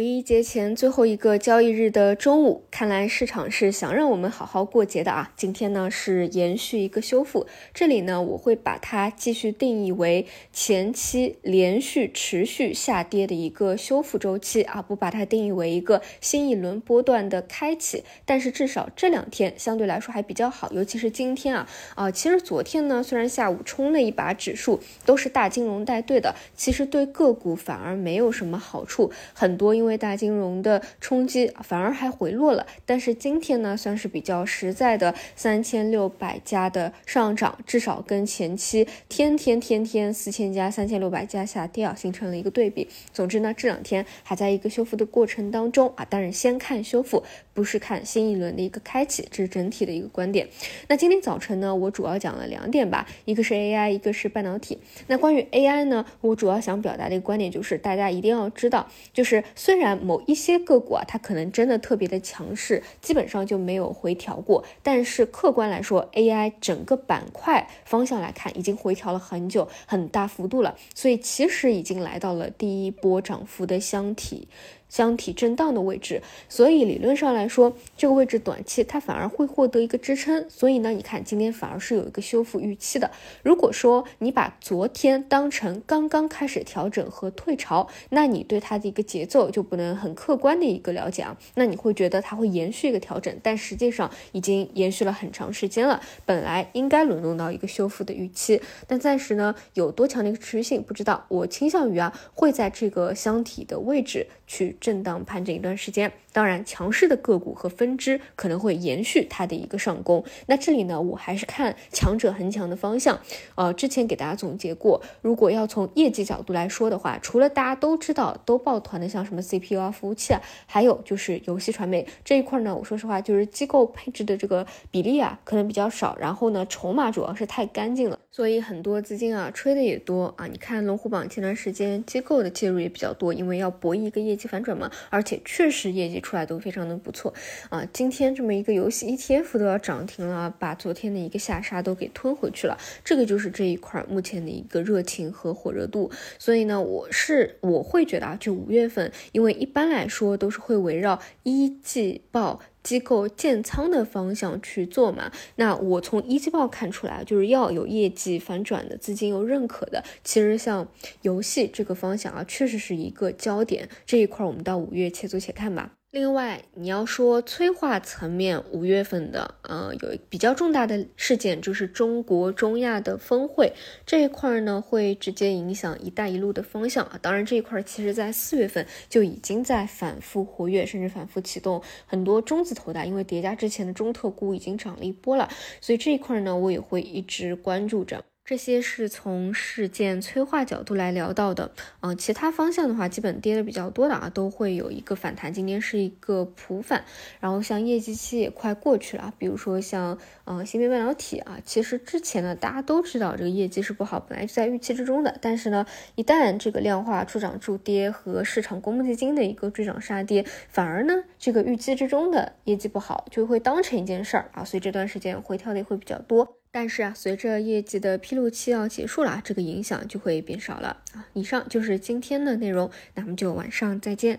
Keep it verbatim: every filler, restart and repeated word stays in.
五一节前最后一个交易日的中午，看来市场是想让我们好好过节的啊。今天呢是延续一个修复，这里呢我会把它继续定义为前期连续持续下跌的一个修复周期啊，不把它定义为一个新一轮波段的开启。但是至少这两天相对来说还比较好，尤其是今天啊啊、呃，其实昨天呢虽然下午冲了一把指数，都是大金融带队的，其实对个股反而没有什么好处，很多。因为大金融的冲击反而还回落了，但是今天呢算是比较实在的三千六百家的上涨，至少跟前期天天天天四千家三千六百家下跌啊形成了一个对比。总之呢这两天还在一个修复的过程当中啊，当然先看修复，不是看新一轮的一个开启，这是整体的一个观点。那今天早晨呢我主要讲了两点吧，一个是 A I， 一个是半导体。那关于 A I 呢，我主要想表达的一个观点就是大家一定要知道，就是虽然某一些个股啊它可能真的特别的强势，基本上就没有回调过，但是客观来说 A I 整个板块方向来看已经回调了很久，很大幅度了，所以其实已经来到了第一波涨幅的箱体箱体震荡的位置，所以理论上来说这个位置短期它反而会获得一个支撑，所以呢你看今天反而是有一个修复预期的。如果说你把昨天当成刚刚开始调整和退潮，那你对它的一个节奏就不能很客观的一个了解啊，那你会觉得它会延续一个调整，但实际上已经延续了很长时间了，本来应该轮动到一个修复的预期，但暂时呢有多强的一个持续性不知道，我倾向于啊会在这个箱体的位置去震荡盘整一段时间，当然强势的个股和分支可能会延续它的一个上攻。那这里呢我还是看强者恒强的方向，呃，之前给大家总结过，如果要从业绩角度来说的话，除了大家都知道都抱团的像什么 C P U 啊服务器啊，还有就是游戏传媒这一块呢，我说实话就是机构配置的这个比例啊可能比较少，然后呢筹码主要是太干净了，所以很多资金啊吹的也多啊。你看龙虎榜前段时间机构的介入也比较多，因为要博弈一个业绩反转，而且确实业绩出来都非常的不错啊！今天这么一个游戏 E T F 都要涨停了，把昨天的一个下杀都给吞回去了，这个就是这一块目前的一个热情和火热度。所以呢我是我会觉得啊，就五月份因为一般来说都是会围绕一季报机构建仓的方向去做嘛，那我从一季报看出来，就是要有业绩反转的资金又认可的，其实像游戏这个方向啊确实是一个焦点，这一块我们到五月且走且看吧。另外你要说催化层面，五月份的呃有比较重大的事件就是中国中亚的峰会，这一块呢会直接影响一带一路的方向啊。当然这一块其实在四月份就已经在反复活跃，甚至反复启动，很多中字头的因为叠加之前的中特估已经涨了一波了，所以这一块呢我也会一直关注着。这些是从事件催化角度来聊到的，嗯、呃，其他方向的话，基本跌的比较多的啊，都会有一个反弹。今天是一个普反，然后像业绩期也快过去了，比如说像呃芯片半导体啊，其实之前呢大家都知道这个业绩是不好，本来就在预期之中的，但是呢，一旦这个量化助涨助跌和市场公募基金的一个追涨杀跌，反而呢这个预期之中的业绩不好就会当成一件事儿啊，所以这段时间回调的也会比较多。但是啊，随着业绩的披露期要结束了，这个影响就会变少了啊。以上就是今天的内容，那我们就晚上再见。